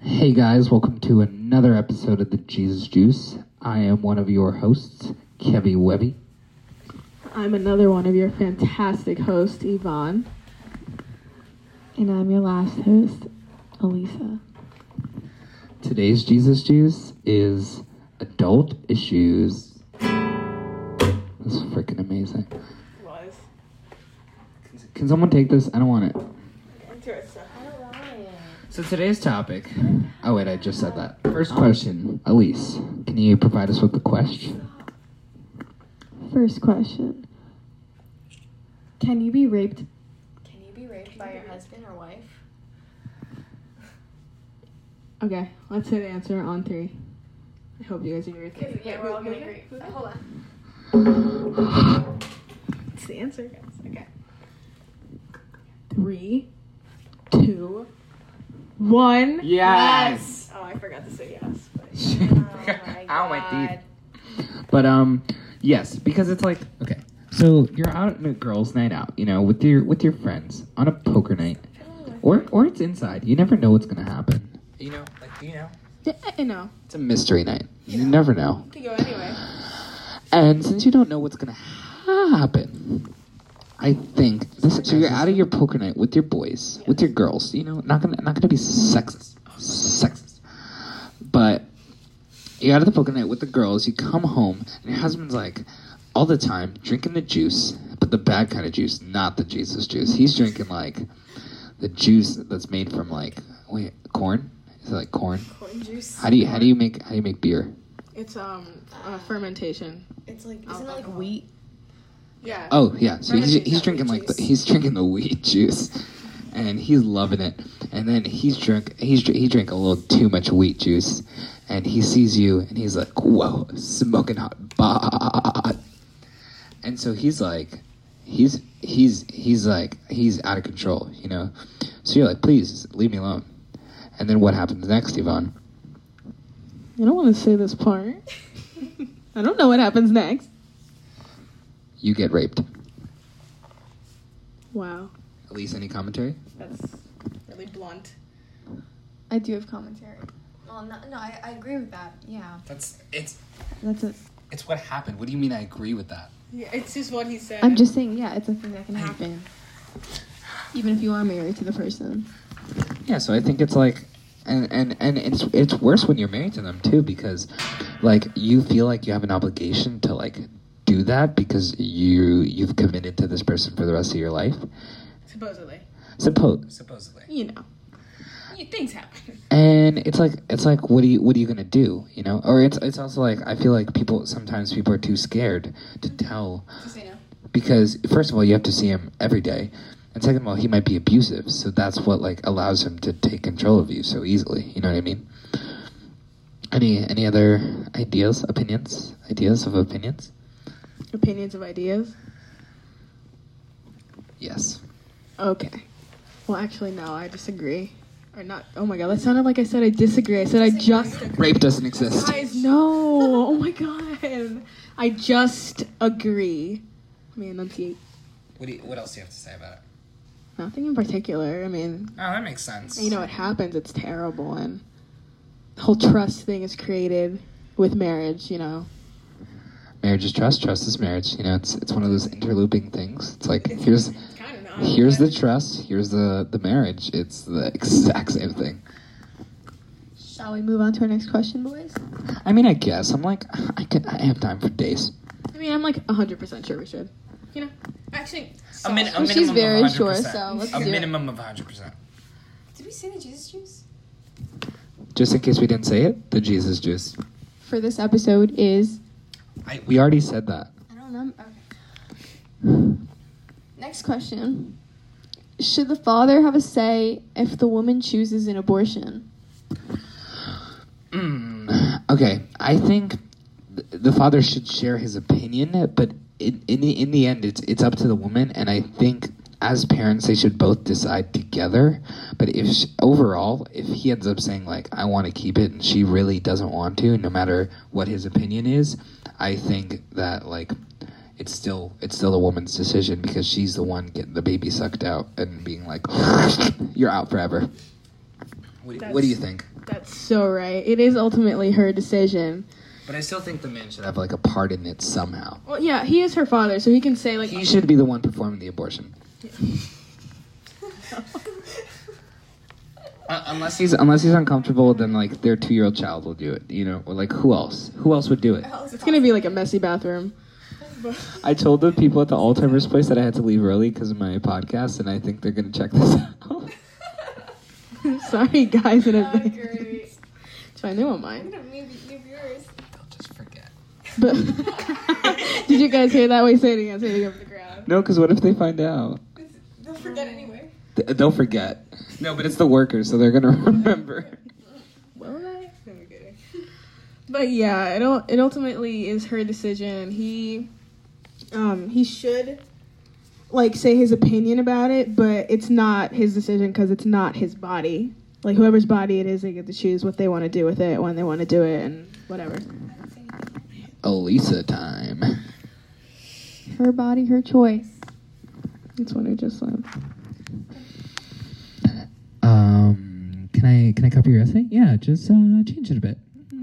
Hey guys, welcome to another episode of the Jesus Juice. I am one of your hosts, Kevin Webby. I'm another one of your fantastic hosts, Yvonne. And I'm your last host, Elisa. Today's Jesus Juice is Adult Issues. That's freaking amazing. Was. Can someone take this? I don't want it. Interesting. So today's topic, oh wait, I just said that. First question, Elise, can you provide us with the question? First question, can you be raped? Can you be raped by your husband or wife? Okay, let's hit answer on three. I hope you guys agree with me. Yeah, we're all going to agree. Hold on. It's the answer, guys. Okay. 3, 2, 1. Yes. Oh, I forgot to say yes. But oh my God. Ow, my teeth. But yes, because it's like, okay, so you're out on a girls' night out, you know, with your friends on a poker night, or it's inside. You never know what's gonna happen. You know, like you know. It's a mystery night. You never know. You can go anyway. And since you don't know what's gonna happen. I think so. You're out of your poker night with your boys, with your girls. You know, not gonna be sexist, but you're out of the poker night with the girls. You come home, and your husband's like all the time drinking the juice, but the bad kind of juice, not the Jesus juice. He's drinking like the juice that's made from corn. Is it like corn? Corn juice. How do you make beer? It's fermentation. It's like isn't it like wheat? Yeah. Oh yeah. So he's drinking the wheat juice, and he's loving it. And then he drank a little too much wheat juice, and he sees you and he's like, whoa, smoking hot, bah. And so he's like, he's out of control, you know. So you're like, please leave me alone. And then what happens next, Yvonne? I don't want to say this part. I don't know what happens next. You get raped. Wow. Elise, any commentary? That's really blunt. I do have commentary. Well, no, I agree with that. Yeah. That's it. It's what happened. What do you mean? I agree with that. Yeah, it's just what he said. I'm just saying. Yeah, it's a thing that can happen, even if you are married to the person. Yeah. So I think it's like, and it's worse when you're married to them too, because like you feel like you have an obligation to like. Do that because you've committed to this person for the rest of your life. Supposedly. You know, things happen. And it's like what are you gonna do? You know, or it's also like I feel like sometimes people are too scared to tell. Because first of all, you have to see him every day, and second of all, he might be abusive. So that's what like allows him to take control of you so easily. You know what I mean? Any other ideas, opinions, Opinions of ideas? Yes. Okay. Well, actually, no, I disagree. Or not. Oh, my God. That sounded like I said I disagree. I said I just... Rape doesn't exist. Guys, no. Oh, my God. I just agree. Let me enunciate. What else do you have to say about it? Nothing in particular. I mean... Oh, that makes sense. You know, it happens. It's terrible. And the whole trust thing is created with marriage, you know. Marriage is trust is marriage. You know, it's one of those interlooping things. It's like here's the trust, here's the marriage. It's the exact same thing. Shall we move on to our next question, boys? I mean, I guess I'm like I have time for days. I mean, I'm like 100% sure we should. You know, actually, so a minimum. She's very of 100%. Sure, so let's do it. A minimum of 100%. Did we say the Jesus juice? Just in case we didn't say it, the Jesus juice. For this episode is. We already said that. I don't know. Okay. Next question. Should the father have a say if the woman chooses an abortion? Okay. I think the father should share his opinion, but in the end, it's up to the woman, and I think as parents, they should both decide together. But if he ends up saying, like, I want to keep it, and she really doesn't want to, no matter what his opinion is, I think that, like, it's still a woman's decision because she's the one getting the baby sucked out and being like, you're out forever. What do you think? That's so right. It is ultimately her decision. But I still think the man should have, like, a part in it somehow. Well, yeah, he is her father, so he can say, like... He should be the one performing the abortion. Yeah. Unless he's uncomfortable, then, like, their 2-year-old child will do it, you know? Or, like, who else? Who else would do it? It's gonna be, like, a messy bathroom. I told the people at the Alzheimer's place that I had to leave early because of my podcast, and I think they're gonna check this out. I'm sorry, guys, in advance. Great. So I knew on mine. I don't need to give yours. But did you guys hear that? Wait, say it again. Say it again for the crowd. No, because what if they find out? They'll forget anyway. They'll forget. No, but it's the workers, so they're gonna remember. Will they? No, we're kidding. But yeah, it ultimately is her decision. He should, like, say his opinion about it, but it's not his decision because it's not his body. Like, whoever's body it is, they get to choose what they want to do with it, when they want to do it, and whatever. Elisa time. Her body, her choice. That's what I just said. Can I copy your essay? Yeah, just change it a bit.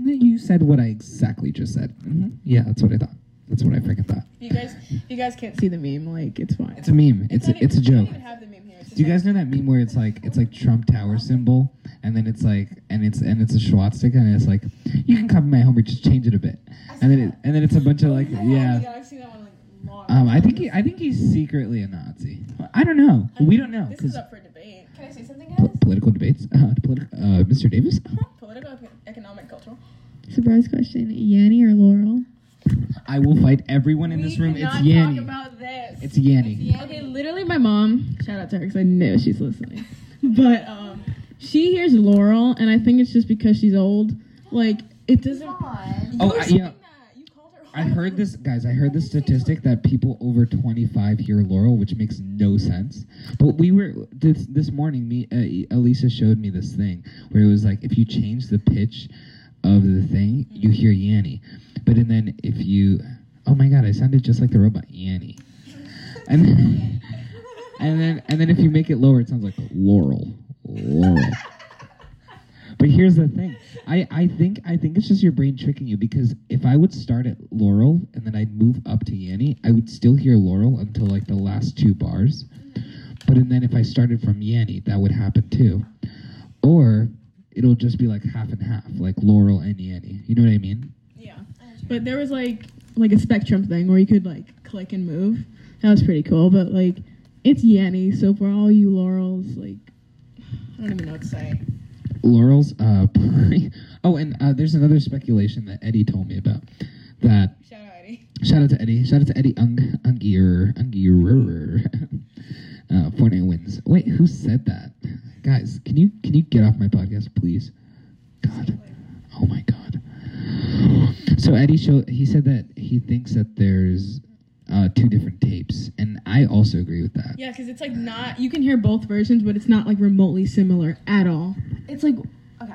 You said what I exactly just said. Mm-hmm. Yeah, that's what I thought. That's what I freaking thought. You guys can't see the meme. Like, it's fine. It's a meme. It's a joke. Do you guys know that meme where it's like Trump Tower symbol, and then it's like, and it's a swastika, and it's like, you can copy my homework, just change it a bit, and then it's a bunch of, like, yeah. I've seen that one, like, long. I think he's secretly a Nazi. I don't know. We don't know. This is up for debate. Can I say something, guys? Political debates. Mr. Davis. Political, economic, cultural. Surprise question: Yanny or Laurel? I will fight everyone in this room. It's Yanny. It's Yanny. Okay, literally my mom, shout out to her because I know she's listening. But she hears Laurel, and I think it's just because she's old. Like, it doesn't... Oh, yeah. I heard this, guys, I heard the statistic that people over 25 hear Laurel, which makes no sense. But we were, this morning, Elisa showed me this thing where it was like, if you change the pitch of the thing, you hear Yanny. But and then if you, oh my god, I sounded just like the robot Yanny. And then if you make it lower, it sounds like Laurel. But here's the thing, I think it's just your brain tricking you, because if I would start at Laurel and then I'd move up to Yanny, I would still hear Laurel until, like, the last two bars. But and then if I started from Yanny, that would happen too. Or it'll just be like half and half, like Laurel and Yanny. You know what I mean? Yeah. But there was like a spectrum thing where you could, like, click and move. That was pretty cool, but, like, it's Yanny, so for all you Laurels, like, I don't even know what to say. Laurels, oh, and there's another speculation that Eddie told me about. That shout out Eddie. Shout out to Eddie Ungier. Fortnite wins. Wait, who said that? Guys, can you get off my podcast, please? God. Oh my god. So Eddie said that he thinks that there's two different tapes, and I also agree with that. Yeah, because it's like not, you can hear both versions, but it's not like remotely similar at all. It's like, okay,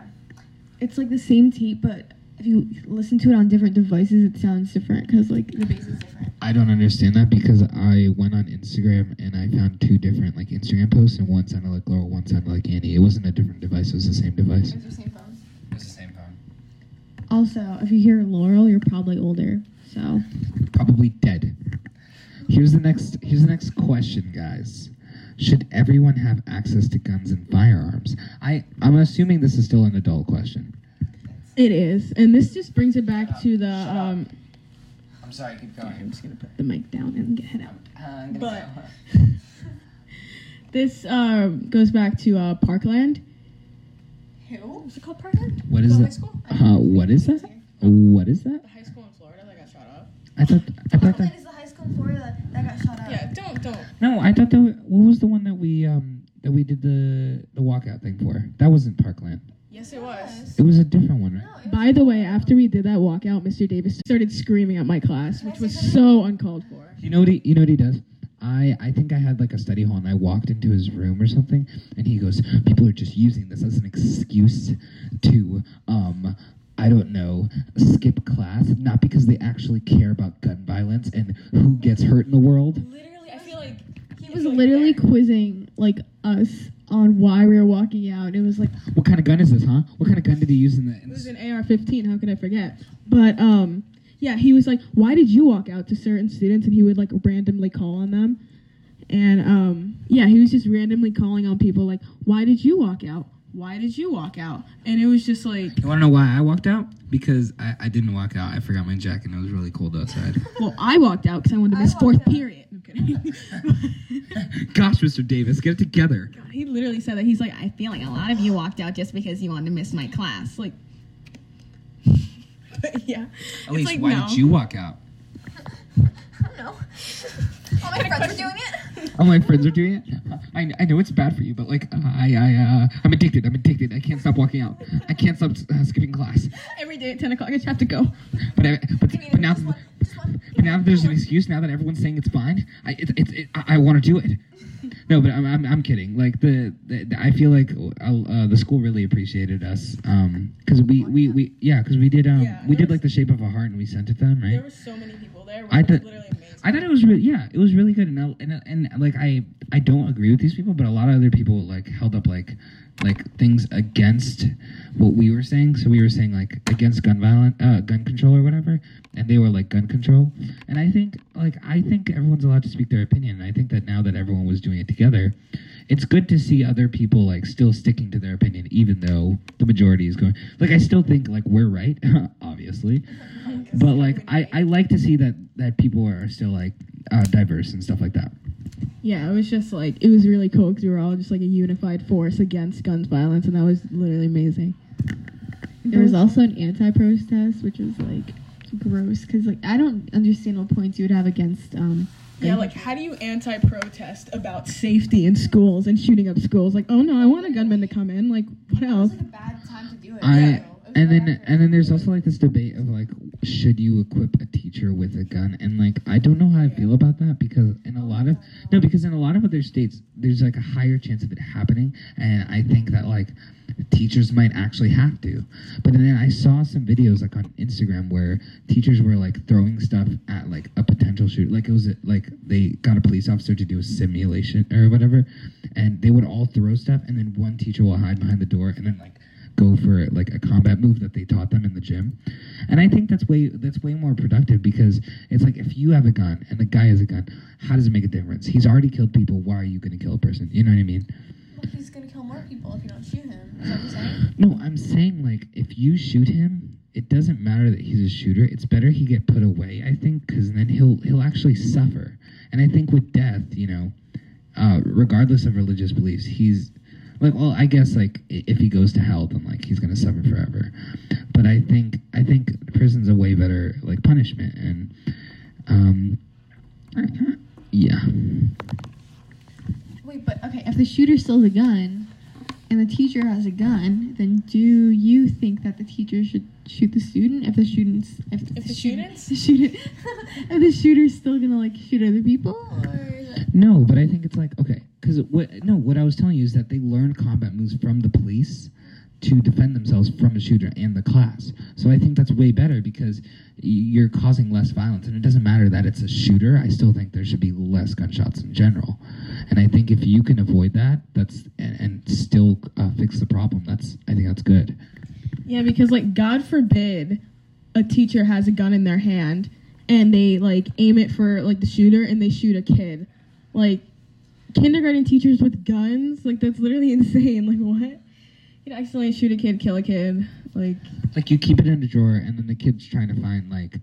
it's like the same tape, but if you listen to it on different devices, it sounds different because, like, the bass is different. I don't understand that, because I went on Instagram and I found two different, like, Instagram posts, and one sounded like Laurel, one sounded like Annie. It wasn't a different device; it was the same device. It was the same phone. Also, if you hear Laurel, you're probably older, so. Probably dead. Here's the next question, guys. Should everyone have access to guns and firearms? I'm assuming this is still an adult question. It is, and this just brings it back to the... I'm sorry, keep going. I'm just going to put the mic down and get head out. But this goes back to Parkland. Who? Is it called Parkland? What is that? High school? What is that? The high school in Florida that got shot up. I thought that is the high school in Florida that got shot up. Yeah, don't. No, I thought that. What was the one that we did the walkout thing for? That wasn't Parkland. Yes, it was. It was a different one, right? No, by the way, after we did that walkout, Mr. Davis started screaming at my class, which was so uncalled for. You know what he does? I think I had, like, a study hall, and I walked into his room or something, and he goes, people are just using this as an excuse to, I don't know, skip class, not because they actually care about gun violence and who gets hurt in the world. Literally, I feel like he It was literally quizzing like us on why we were walking out. It was like, what kind of gun is this, huh? What kind of gun did he use in that? It was an AR-15. How could I forget? But yeah, he was like, why did you walk out to certain students? And he would like randomly call on them. And yeah, he was just randomly calling on people like, why did you walk out? Why did you walk out? And it was just like... You want to know why I walked out? Because I didn't walk out. I forgot my jacket and it was really cold outside. Well, I walked out because I wanted to miss fourth period. I'm kidding. Gosh, Mr. Davis, get it together. God, he literally said that. He's like, I feel like a lot of you walked out just because you wanted to miss my class. Like, but yeah. At least, like, why did you walk out? I don't know. All my friends were doing it. All my friends are doing it? I know it's bad for you, but like, I'm addicted. I'm addicted. I can't stop walking out. I can't stop skipping class. Every day at 10 o'clock, I just have to go. But now there's an excuse. Now that everyone's saying it's fine, I want to do it. No, but I'm kidding. Like I feel like the school really appreciated us because we did like the shape of a heart and we sent it them, right? There were so many people there. I thought it was really, yeah, it was really good. And like I don't agree with these people, but a lot of other people like held up like things against what we were saying. So we were saying like against gun control or whatever, and they were like gun control. And I think everyone's allowed to speak their opinion. And I think that now that everyone was doing it together, it's good to see other people like still sticking to their opinion, even though the majority is going. Like I still think like we're right, obviously, but like I like to see that people are still like diverse and stuff like that. Yeah, it was just like, it was really cool because we were all just like a unified force against gun violence, and that was literally amazing. There was also an anti-protest, which was like gross because like I don't understand what points you would have against. Yeah, like how do you anti-protest about safety in schools and shooting up schools? Like, oh no, I want a gunman to come in. Like, what else? It was like a bad time to do it. And then there's also like this debate of like, should you equip a teacher with a gun? And like, I don't know how I feel about that because in a lot of other states, there's like a higher chance of it happening. And I think that like teachers might actually have to. But then I saw some videos like on Instagram where teachers were like throwing stuff at like a potential shooter. Like it was like they got a police officer to do a simulation or whatever. And they would all throw stuff. And then one teacher will hide behind the door and then like go for like a combat move that they taught them in the gym. And I think that's way more productive because it's like if you have a gun and the guy has a gun, how does it make a difference? He's already killed people. Why are you going to kill a person? You know what I mean? Well, he's going to kill more people if you don't shoot him. Is that what you're saying? No, I'm saying like if you shoot him, it doesn't matter that he's a shooter. It's better he get put away, I think, because then he'll actually suffer. And I think with death, you know, regardless of religious beliefs, he's... Like, well, I guess, like, if he goes to hell, then, like, he's going to suffer forever. But I think prison's a way better, like, punishment. And, yeah. Wait, but, okay, if the shooter steals a gun and the teacher has a gun, then do you think that the teacher should shoot the student? If the shooter's still going to, like, shoot other people? No, but I think it's like, okay. Because what I was telling you is that they learn combat moves from the police to defend themselves from a shooter and the class. So I think that's way better because you're causing less violence. And it doesn't matter that it's a shooter. I still think there should be less gunshots in general. And I think if you can avoid that, and still fix the problem, I think that's good. Yeah, because like God forbid a teacher has a gun in their hand and they like aim it for like the shooter and they shoot a kid. Like, kindergarten teachers with guns, like that's literally insane. Like, what? You'd accidentally shoot a kid, kill a kid. Like you keep it in a drawer, and then the kid's trying to find like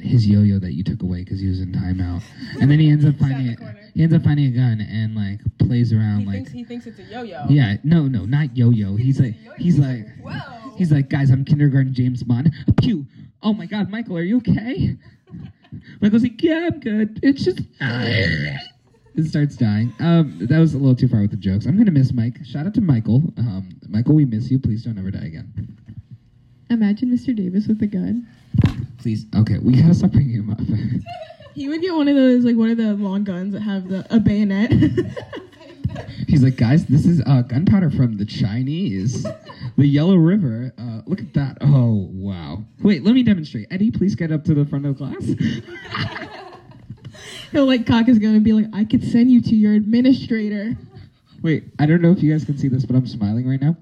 his yo-yo that you took away because he was in timeout, and then he ends up finding a gun and like plays around. He thinks it's a yo-yo. Yeah, no, not yo-yo. He's like, whoa. He's like, guys, I'm kindergarten James Bond. Pew. Oh my God, Michael, are you okay? Michael's like, yeah, I'm good. It's just. It starts dying. That was a little too far with the jokes. I'm going to miss Mike. Shout out to Michael. Michael, we miss you. Please don't ever die again. Imagine Mr. Davis with a gun. Please. Okay, we got to stop bringing him up. He would get one of those, like one of the long guns that have a bayonet. He's like, guys, this is gunpowder from the Chinese. The Yellow River. Look at that. Oh, wow. Wait, let me demonstrate. Eddie, please get up to the front of the class. He'll like cock his gun and be like, I could send you to your administrator. Wait, I don't know if you guys can see this, but I'm smiling right now.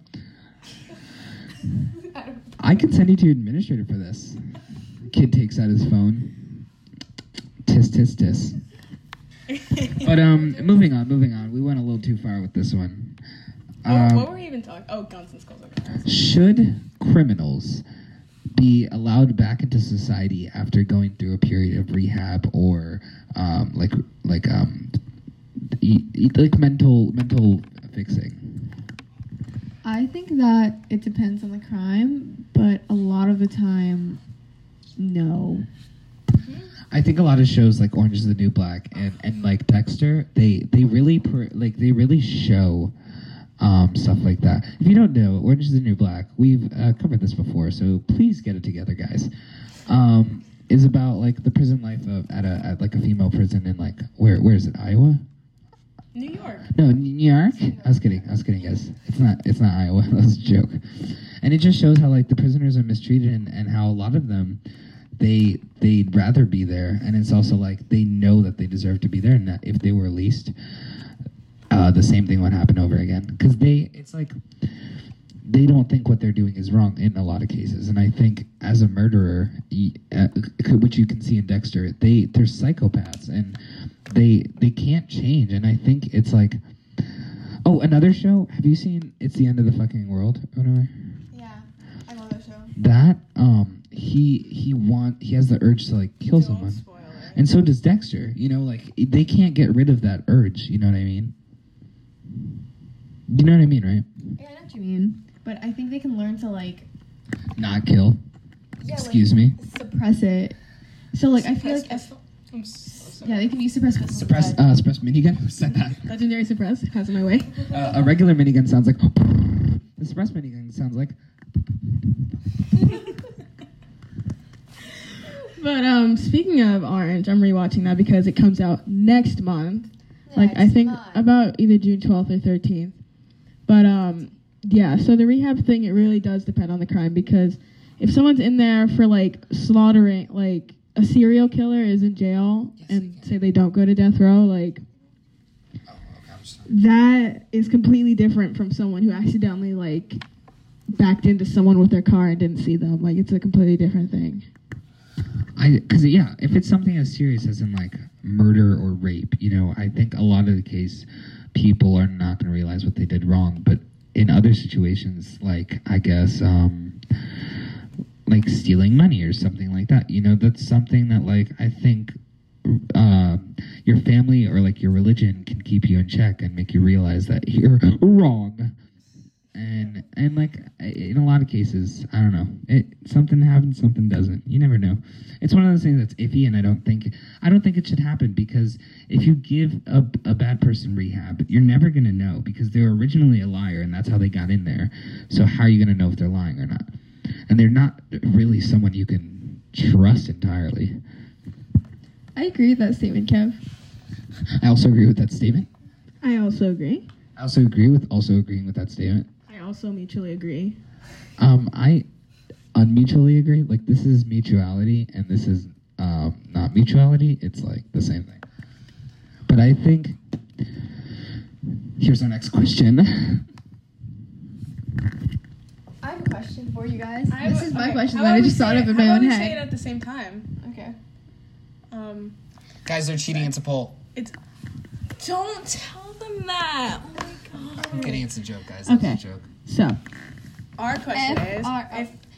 I can send you to your administrator for this. Kid takes out his phone. Tis, tis, tis. But moving on. We went a little too far with this one. What were we even talking? Oh, guns and skulls. Should criminals be allowed back into society after going through a period of rehab or mental fixing? I think that it depends on the crime, but a lot of the time, no. I think a lot of shows like Orange is the New Black and like Dexter, they really show stuff like that. If you don't know, Orange is the New Black, we've covered this before, so please get it together, guys. Is about like the prison life of at a female prison in like where is it, Iowa? New York. No, New York? I was kidding, guys. It's not Iowa. That was a joke. And it just shows how like the prisoners are mistreated and how a lot of them they'd rather be there, and it's also like they know that they deserve to be there, and that if they were released, the same thing would happen over again because it's like they don't think what they're doing is wrong in a lot of cases. And I think as a murderer, which you can see in Dexter, they're psychopaths and they can't change. And I think it's like, oh, another show. Have you seen It's the End of the Fucking World? Yeah, I love that show. That he has the urge to like kill someone, and so does Dexter. You know, like they can't get rid of that urge. You know what I mean? You know what I mean, right? Yeah, I know what you mean. But I think they can learn to like not kill. Yeah, excuse me. Suppress it. So like I feel like I'm so sorry. Yeah, they can use suppress minigun. Said that. Legendary suppress. Pass it my way. A regular minigun sounds like. The suppress minigun sounds like. But speaking of Orange, I'm rewatching that because it comes out next month. About either June 12th or 13th. But yeah, so the rehab thing, it really does depend on the crime, because if someone's in there for like slaughtering, like a serial killer is in jail, yes, and say they don't go to death row, like that is completely different from someone who accidentally like backed into someone with their car and didn't see them. Like it's a completely different thing. If it's something as serious as in like murder or rape, you know, I think a lot of the case people are not going to realize what they did wrong. But in other situations, like I guess, like stealing money or something like that, you know, that's something that like I think your family or like your religion can keep you in check and make you realize that you're wrong. And like in a lot of cases, I don't know, something happens, something doesn't. You never know. It's one of those things that's iffy, and I don't think it should happen, because if you give a bad person rehab, you're never gonna know, because they were originally a liar and that's how they got in there. So how are you gonna know if they're lying or not? And they're not really someone you can trust entirely. I agree with that statement, Kev. I also agree with that statement. I also agree. I also agree with also agreeing with that statement. Also mutually agree. I unmutually agree. Like, this is mutuality and this is not mutuality. It's like the same thing. But I think here's our next question. I have a question for you guys. This is my question that I just thought of in my own head. How about we say it at the same time? Okay. Guys, they're cheating. It's a poll. Don't tell them that. Oh my god. I'm kidding. It's a joke, guys. Okay. It's a joke. So, our question is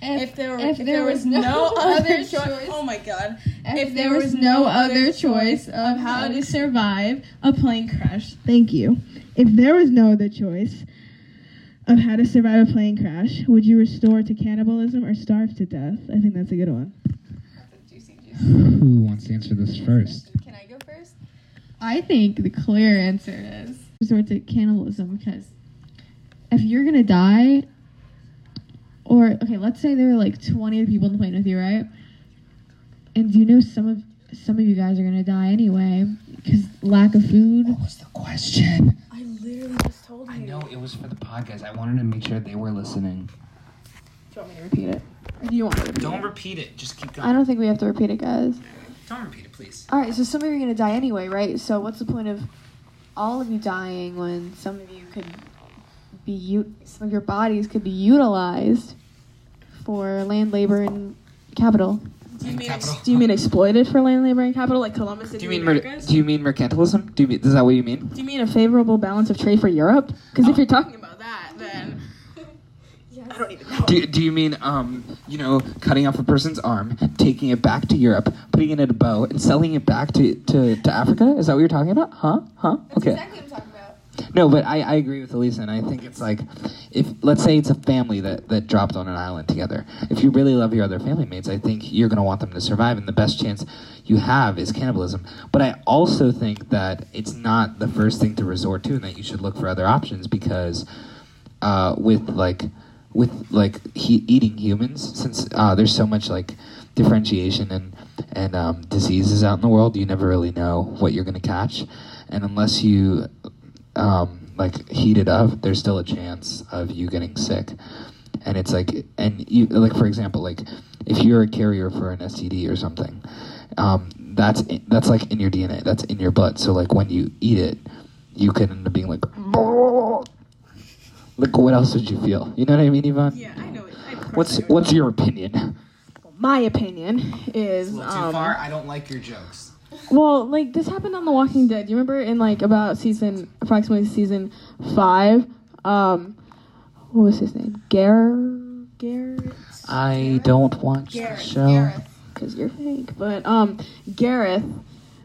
if there was no other choice. Oh my god! If there was no other choice of how to survive a plane crash. Thank you. If there was no other choice of how to survive a plane crash, would you restore to cannibalism or starve to death? I think that's a good one. That's a juicy. Who wants to answer this first? Can I go first? I think the clear answer is resort to cannibalism, because if you're gonna die, or okay, let's say there were like 20 people in the plane with you, right? And you know some of you guys are gonna die anyway because lack of food. What was the question? I literally just told you. I know, it was for the podcast. I wanted to make sure they were listening. Do you want me to repeat it? Or do you want me to repeat it? Don't repeat it. Just keep going. I don't think we have to repeat it, guys. Don't repeat it, please. All right, so some of you are going to die anyway, right? So what's the point of all of you dying when some of you could be, some of your bodies could be utilized for land labor and capital? Do you mean exploited for land labor and capital, like Columbus did in the Americas? Do you mean mercantilism? Is that what you mean? Do you mean a favorable balance of trade for Europe? Because if you're talking about that, then... I don't even know. Do you mean, cutting off a person's arm, taking it back to Europe, putting it in a bow, and selling it back to Africa? Is that what you're talking about? Huh? Okay. That's exactly what I'm talking about. No, but I agree with Elisa, and I think it's like, if let's say it's a family that dropped on an island together. If you really love your other family mates, I think you're going to want them to survive, and the best chance you have is cannibalism. But I also think that it's not the first thing to resort to, and that you should look for other options, because with eating humans, since there's so much like differentiation and diseases out in the world, you never really know what you're gonna catch, and unless you heat it up, there's still a chance of you getting sick. And it's like, and you, like for example, like if you're a carrier for an STD or something, that's like in your DNA, that's in your blood. So like when you eat it, you could end up being like. Like, what else would you feel? You know what I mean, Yvonne? Yeah, I know. What's your opinion? Well, my opinion is... Well, too far, I don't like your jokes. Well, like, this happened on The Walking Dead. You remember in, like, about approximately season 5? What was his name? Garrett? I don't watch the show. Because you're fake. But, Gareth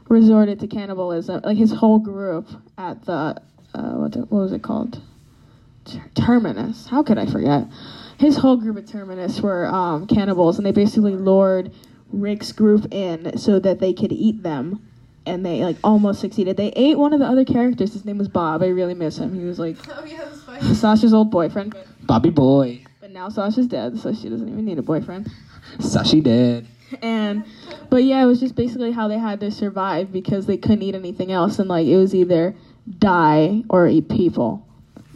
resorted to cannibalism. Like, his whole group at the... what was it called? Terminus. How could I forget? His whole group at Terminus were cannibals, and they basically lured Rick's group in so that they could eat them, and they like almost succeeded. They ate one of the other characters. His name was Bob. I really miss him. He was like Sasha's old boyfriend. But, Bobby boy. But now Sasha's dead, so she doesn't even need a boyfriend. Sasha dead. But yeah, it was just basically how they had to survive because they couldn't eat anything else, and like it was either die or eat people.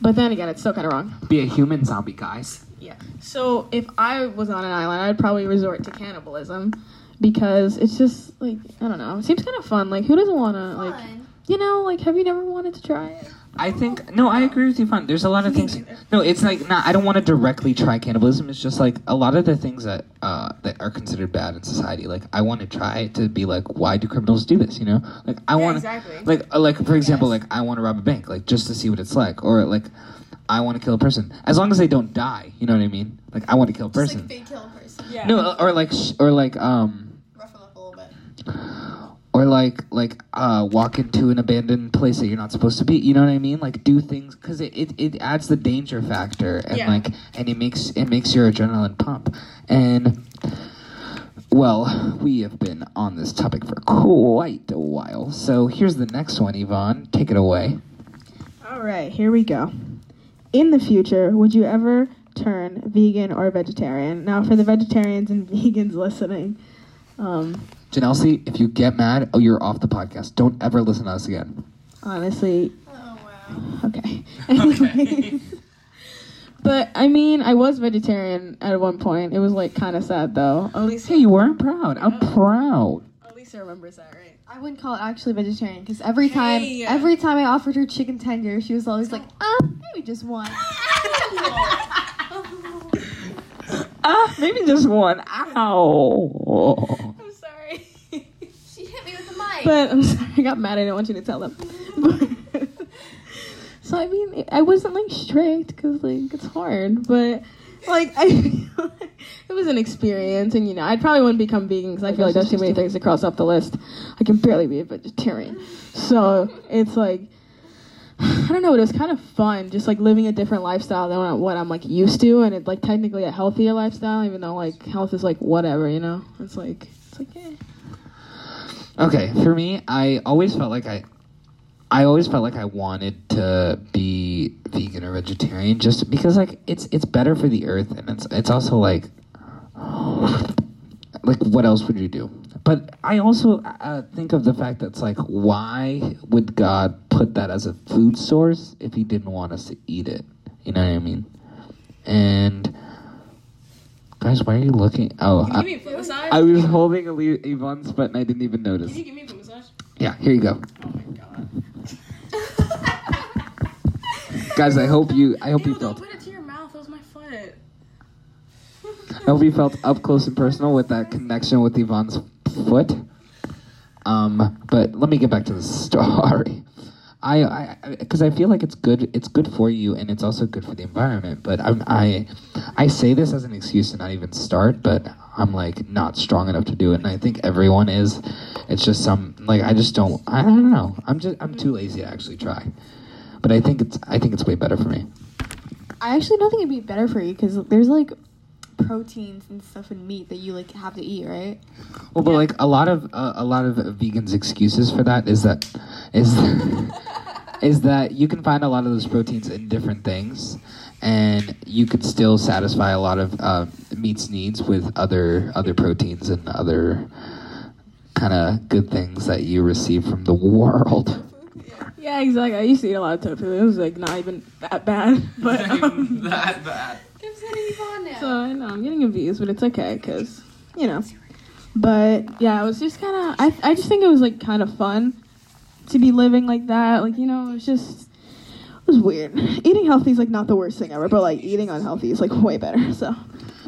But then again, it's still kind of wrong. Be a human zombie, guys. Yeah. So if I was on an island, I'd probably resort to cannibalism because it's just, like, I don't know. It seems kind of fun. Like, who doesn't want to, like, you know, like, have you never wanted to try it? I think, no, I agree with you, Fun. There's a lot of things. No, it's like, I don't want to directly try cannibalism. It's just, like, a lot of the things that are considered bad in society. Like, I want to try to be like, why do criminals do this, you know? Like, I want to, for example, like, I want to rob a bank, like, just to see what it's like. Or, like, I want to kill a person. As long as they don't die, you know what I mean? Like, I want to kill a person. Just, like, they kill a person. Yeah. No, or, like, rough them up a little bit. Or like walk into an abandoned place that you're not supposed to be. You know what I mean? Like do things because it adds the danger factor and it makes your adrenaline pump. And well, we have been on this topic for quite a while. So here's the next one, Yvonne. Take it away. All right, here we go. In the future, would you ever turn vegan or vegetarian? Now, for the vegetarians and vegans listening. Janelle, if you get mad, you're off the podcast. Don't ever listen to us again. Honestly. Oh, wow. Okay. Okay. But, I mean, I was vegetarian at one point. It was, like, kind of sad, though. At least you weren't proud. I'm proud. Elisa remembers that, right? I wouldn't call it actually vegetarian, because every time I offered her chicken tender, she was always like, maybe just one. Maybe just one. Ow. I'm sorry. She hit me with the mic. But I'm sorry. I got mad. I didn't want you to tell them. So, I mean, I wasn't, like, strict because, like, it's hard. But, like, it was an experience. And, you know, I probably wouldn't become vegan because I feel like there's too many things to cross off the list. I can barely be a vegetarian. So, it's, like, I don't know, it was kind of fun just, like, living a different lifestyle than what I'm, like, used to, and it's, like, technically a healthier lifestyle, even though, like, health is, like, whatever, you know? It's like, eh. Okay, for me, I always felt like I wanted to be vegan or vegetarian just because, like, it's better for the earth, and it's also, like, like, what else would you do? But I also think of the fact that's like, why would God put that as a food source if he didn't want us to eat it? You know what I mean? And I Guys, why are you looking? Oh, can you give me a foot massage? I was holding Yvonne's foot and I didn't even notice. Can you give me a foot massage? Yeah, here you go. Oh my god. Guys, I hope you felt. Don't put it to your mouth. It was my foot. I hope you felt up close and personal with that connection with Yvonne's foot. But let me get back to the story. Because I feel like it's good. It's good for you, and it's also good for the environment. But I say this as an excuse to not even start. But I'm like not strong enough to do it, and I think everyone is. It's just some like I just don't. I don't know. I'm too lazy to actually try. But I think it's way better for me. I actually don't think it'd be better for you because there's like proteins and stuff in meat that you like have to eat, right? Well, but like a lot of vegans' excuses for that is that you can find a lot of those proteins in different things, and you could still satisfy a lot of meat's needs with other proteins and other kind of good things that you receive from the world. Yeah, exactly. I used to eat a lot of tofu. It was like not even that bad, but that bad. So I know I'm getting abused, but it's okay because you know. But yeah, it was just kind of. I just think it was like kind of fun to be living like that. Like you know, it was weird. Eating healthy is like not the worst thing ever, but like eating unhealthy is like way better. So.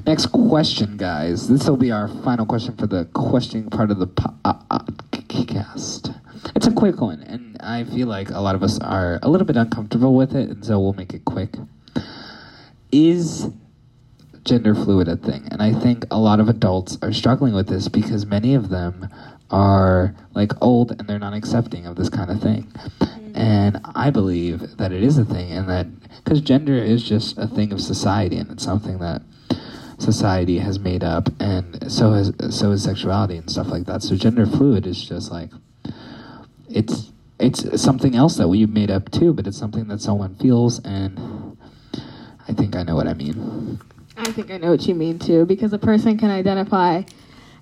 Next question, guys. This will be our final question for the questioning part of the podcast. It's a quick one, and I feel like a lot of us are a little bit uncomfortable with it, and so we'll make it quick. Is gender fluid a thing? And I think a lot of adults are struggling with this because many of them are like old and they're not accepting of this kind of thing. And I believe that it is a thing, and that because gender is just a thing of society, and it's something that society has made up, and so is sexuality and stuff like that. So gender fluid is just like it's something else that we made up too, but it's something that someone feels, and I think I know what I mean. I think I know what you mean too, because a person can identify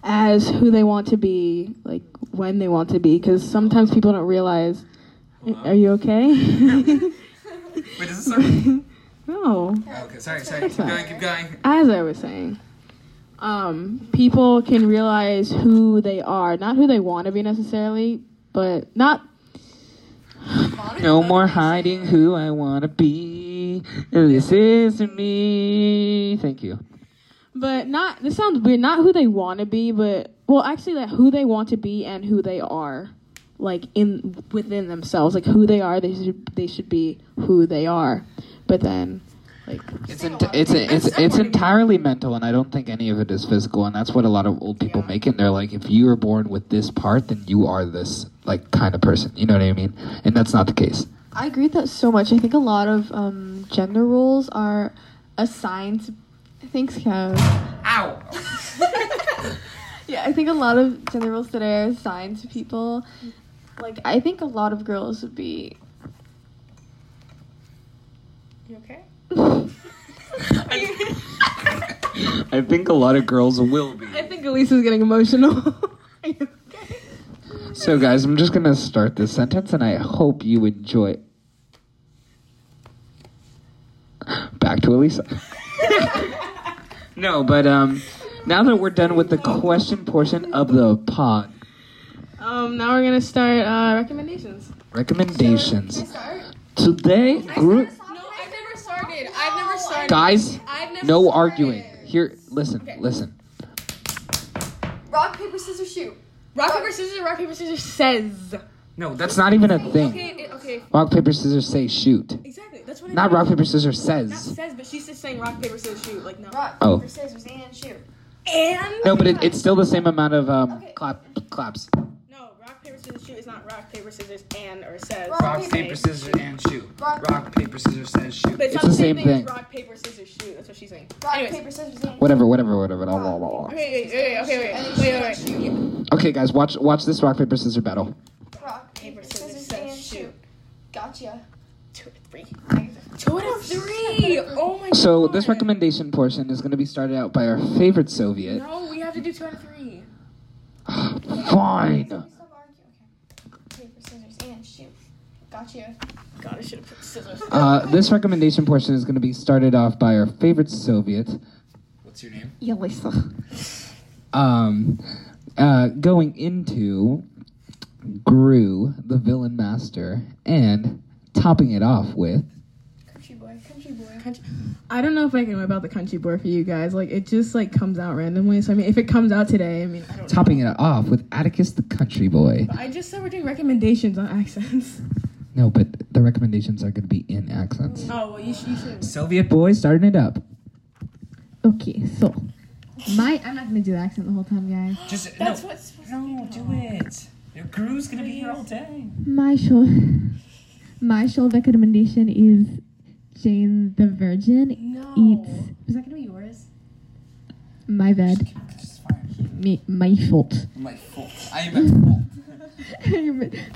as who they want to be, like when they want to be, because sometimes people don't realize. Are you okay? Wait, is this sorry? No. Oh, okay, sorry. Keep going. As I was saying, people can realize who they are, not who they want to be necessarily, but not. No more hiding who I want to be. This is me. Thank you. But not. This sounds weird. Not who they want to be, but well, actually, like who they want to be and who they are, like in within themselves, like who they are. They should be who they are. But then, like it's entirely mental, and I don't think any of it is physical, and that's what a lot of old people make it. They're like, if you were born with this part, then you are this like kind of person. You know what I mean? And that's not the case. I agree with that so much. I think a lot of gender roles are assigned. Thanks, Kev. Ow. Yeah, I think a lot of gender roles that are assigned to people, like I think a lot of girls would be. You okay? I think a lot of girls will be. I think Elisa's getting emotional. Are you okay? So guys, I'm just gonna start this sentence, and I hope you enjoy. Back to Elisa. No, but now that we're done with the question portion of the pod. Now we're gonna start recommendations. Recommendations. Today, group. I've never started. Guys, no arguing. Here, listen, okay. Listen. Rock, paper, scissors, shoot. Rock, paper, scissors says. No, that's not even a thing. Okay. Rock, paper, scissors say shoot. Exactly, that's what I Not mean. Rock, paper, scissors says. Not says, but she's just saying rock, paper, scissors, shoot. Like, no. Rock, paper, scissors, and shoot. And? No, but it's still the same amount of claps. Shoot is not rock, paper, scissors, and or says. Rock, paper, scissors, and shoot. Rock, paper, scissors, says shoot. But it's not the same thing. As rock, paper, scissors, shoot. That's what she's saying. Rock, paper, scissors, and whatever. Wait. Okay, guys, watch this rock, paper, scissors battle. Rock, paper, scissors, says shoot. Gotcha. 2 or 3. 2 out of 3. Oh my god. So this recommendation portion is going to be started out by our favorite Soviet. No, we have to do 2 out of 3. Fine. Gotcha. God, I should have put scissors. This recommendation portion is going to be started off by our favorite Soviet. What's What's your name? Elisa. Going into Gru, the villain master, and topping it off with Country Boy. I don't know if I can whip out the Country Boy for you guys. Like, it just, like, comes out randomly. So, I mean, if it comes out today, I mean, I don't Topping know. It off with Atticus the Country Boy. But I just said we're doing recommendations on accents. No, but the recommendations are going to be in accents. Oh, well, you should. Soviet Boy, starting it up. Okay, so, I'm not going to do the accent the whole time, guys. Just, That's no, what's supposed no, to do it. Your crew's going to be here all day. My show recommendation is Jane the Virgin eats. Was that gonna be yours? My bed. My fault. My fault. I am at fault.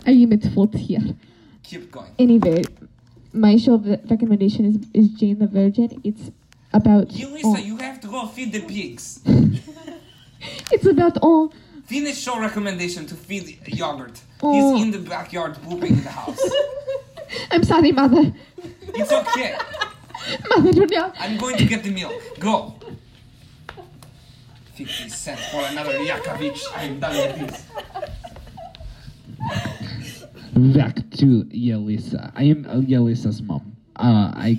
I am at fault here. Keep going. Anyway, my show recommendation is Jane the Virgin. It's about. Elisa, you have to go feed the pigs. It's about all. Finn's show recommendation to feed yogurt. Oh. He's in the backyard pooping in the house. I'm sorry, mother. It's okay. Mother, I'm going to get the milk. Go. 50 cents for another Yakovich. I'm done with this. Back to Yelisa. I am Yelisa's mom. I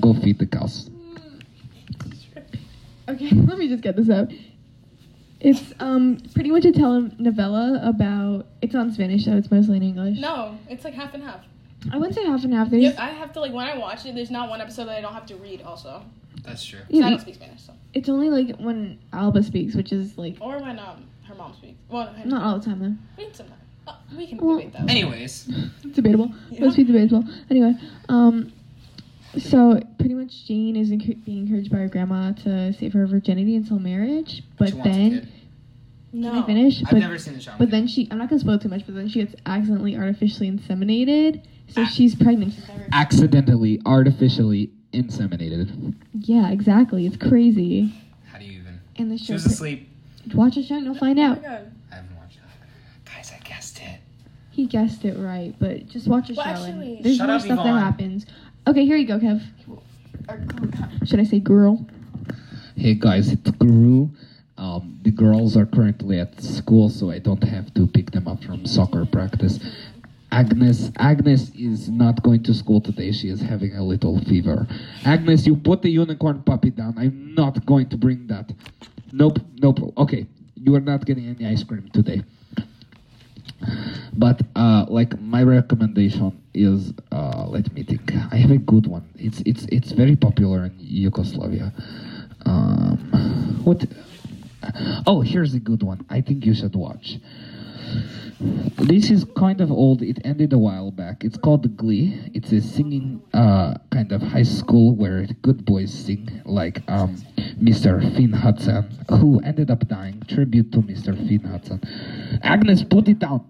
go feed the cows. Okay, let me just get this out. It's pretty much a telenovela about. It's on Spanish, so it's mostly in English. No, it's like half and half. I wouldn't say half and half. There's I have to, like, when I watch it, there's not one episode that I don't have to read also. That's true. Yeah, I don't speak Spanish, so. It's only, like, when Alba speaks, which is, like... Or when her mom speaks. Well, not all the time, though. I mean, sometimes. We can debate that. Anyways. It's debatable. Yeah. Must be debatable. Anyway, so pretty much Jane is being encouraged by her grandma to save her virginity until marriage, but then... No. Can I finish? I've never seen the show. But then she... I'm not going to spoil too much, but then she gets accidentally artificially inseminated... So she's pregnant. Accidentally, artificially inseminated. Yeah, exactly. It's crazy. How do you even... And the show she was asleep. Watch the show and you'll find out. I haven't watched it. Guys, I guessed it. He guessed it right, but just watch the show. Actually, there's more stuff that happens. Okay, here you go, Kev. Should I say girl? Hey, guys, it's Guru. The girls are currently at school, so I don't have to pick them up from soccer practice. Agnes is not going to school today. She is having a little fever. Agnes, you put the unicorn puppy down. I'm not going to bring that. Nope. Okay, you are not getting any ice cream today. But, like, my recommendation is, let me think. I have a good one. It's very popular in Yugoslavia. What? Oh, here's a good one. I think you should watch. This is kind of old. It ended a while back. It's called Glee. It's a singing kind of high school where good boys sing, like Mr. Finn Hudson, who ended up dying. Tribute to Mr. Finn Hudson. Agnes, put it down.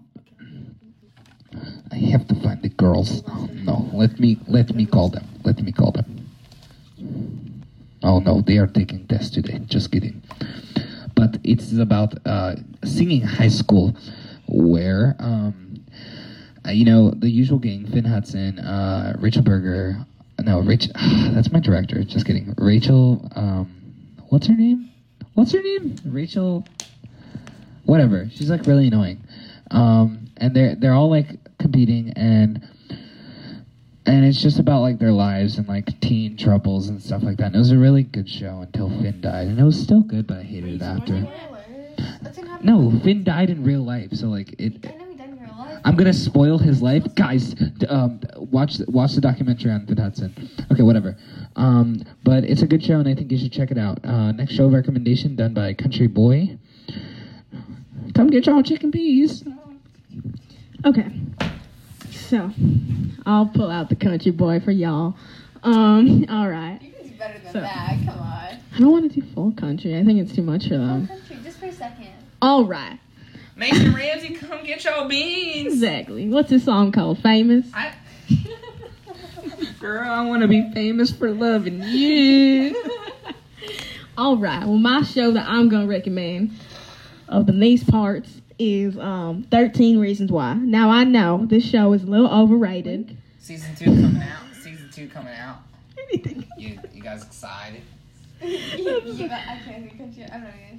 I have to find the girls. Oh, no, let me call them. Oh no, they are taking tests today. Just kidding. But it's about singing high school. Where, you know, the usual gang, Finn Hudson, that's my director, just kidding. Rachel, what's her name? Rachel, whatever, she's, like, really annoying. And they're all, like, competing, and it's just about, like, their lives and, like, teen troubles and stuff like that. And it was a really good show until Finn died, and it was still good, but I hated it after. No, Finn died in real life, so, like, it... I know he died in real life. I'm gonna spoil his life. Guys, watch the documentary on Finn Hudson. Okay, whatever. But it's a good show, and I think you should check it out. Next show recommendation done by Country Boy. Come get y'all chicken peas. Okay. So, I'll pull out the Country Boy for y'all. Alright. You can do better than that, come on. I don't want to do full country. I think it's too much for them. Full country, just for a second. All right. Mason Ramsey, come get your beans. Exactly. What's this song called? Famous? Girl, I want to be famous for loving you. All right. Well, my show that I'm going to recommend of these parts is 13 Reasons Why. Now, I know this show is a little overrated. Season 2 coming out. Anything. You guys excited?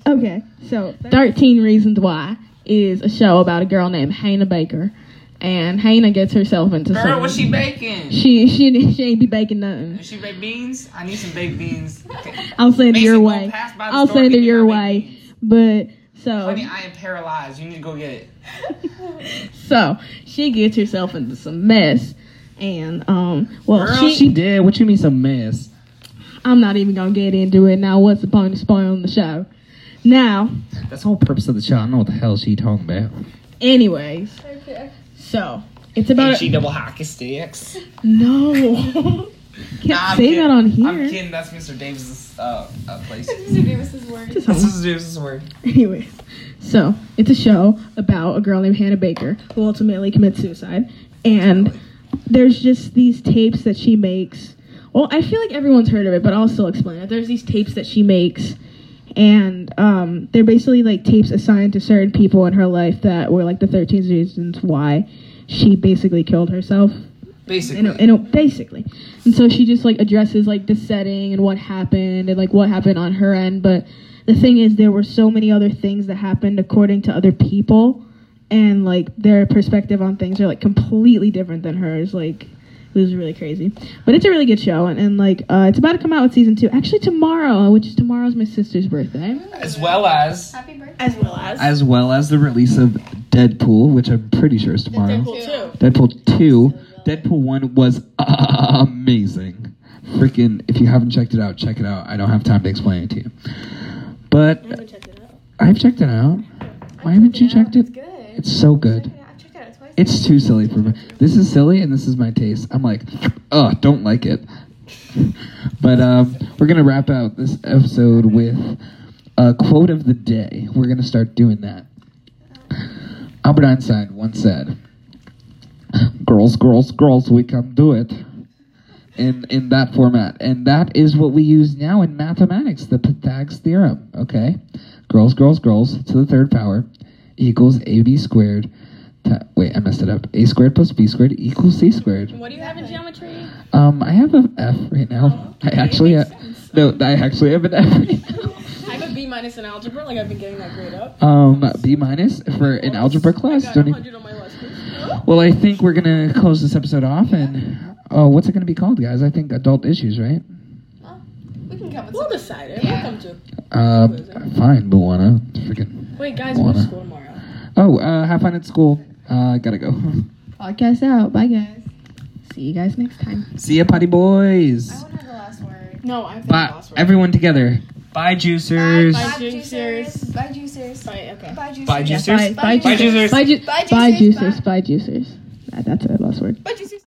Okay, so 13 Reasons Why is a show about a girl named Hannah Baker. And Hannah gets herself into something. Girl, what's she baking? She ain't be baking nothing. She bake beans? I need some baked beans. Okay. I'll send it your way. I'll send it your way. But, so... Honey, I am paralyzed. You need to go get it. So, she gets herself into some mess. And, well... Girl, she did. What you mean some mess? I'm not even gonna get into it now. What's the point of spoiling the show? Now... That's the whole purpose of the show. I don't know what the hell she talking about. Anyways... Okay. So, it's about... She double hockey sticks. No. Can't say that on here. I'm kidding. That's Mr. Davis's place. That's Mr. Davis's word. That's Mr. Davis's word. Anyways, so, it's a show about a girl named Hannah Baker who ultimately commits suicide. And there's just these tapes that she makes. Well, I feel like everyone's heard of it, but I'll still explain it. There's these tapes that she makes... And they're basically like tapes assigned to certain people in her life that were like the 13 reasons why she basically killed herself. Basically. Basically. And so she just like addresses like the setting and like what happened on her end. But the thing is, there were so many other things that happened according to other people. And like their perspective on things are like completely different than hers. Like, it was really crazy. But it's a really good show, and like it's about to come out with season 2. Actually, tomorrow, which is tomorrow's my sister's birthday. Happy birthday. As well as the release of Deadpool, which I'm pretty sure is tomorrow. Deadpool 2. Deadpool 1 was amazing. Freaking, if you haven't checked it out, check it out. I don't have time to explain it to you. But I haven't checked it out. I've checked it out. Why haven't you checked it? It's good. It's so good. It's too silly for me. This is silly, and this is my taste. I'm like, ugh, don't like it. But we're going to wrap out this episode with a quote of the day. We're going to start doing that. Albert Einstein once said, "Girls, girls, girls, we can do it." In that format. And that is what we use now in mathematics, the Pythagorean theorem. Okay? Girls, girls, girls to the third power equals AB squared. Wait, I messed it up. A squared plus B squared equals C squared. What do you have in geometry? I have an F right now. Oh, okay. I actually have an F right now. I have a B minus in algebra. Like, I've been getting that grade up. B minus for an algebra class. I got 100 on my last class. Well, I think we're gonna close this episode off, and what's it gonna be called, guys? I think Adult Issues, right? We can come. We'll decide it. Yeah. We'll come to. Fine, Luana. Freaking. Wait, guys, we're to school tomorrow. Oh, have fun at school. Gotta go. Podcast out. Bye, guys. See you guys next time. See ya, potty boys. I want to have the last word. No, I have the last word. Everyone together. Bye, juicers. Bye, juicers. Bye, juicers. Bye, okay. Bye, juicers. Bye, juicers. Bye, juicers. Bye, juicers. Bye, juicers. That's the last word. Bye, juicers.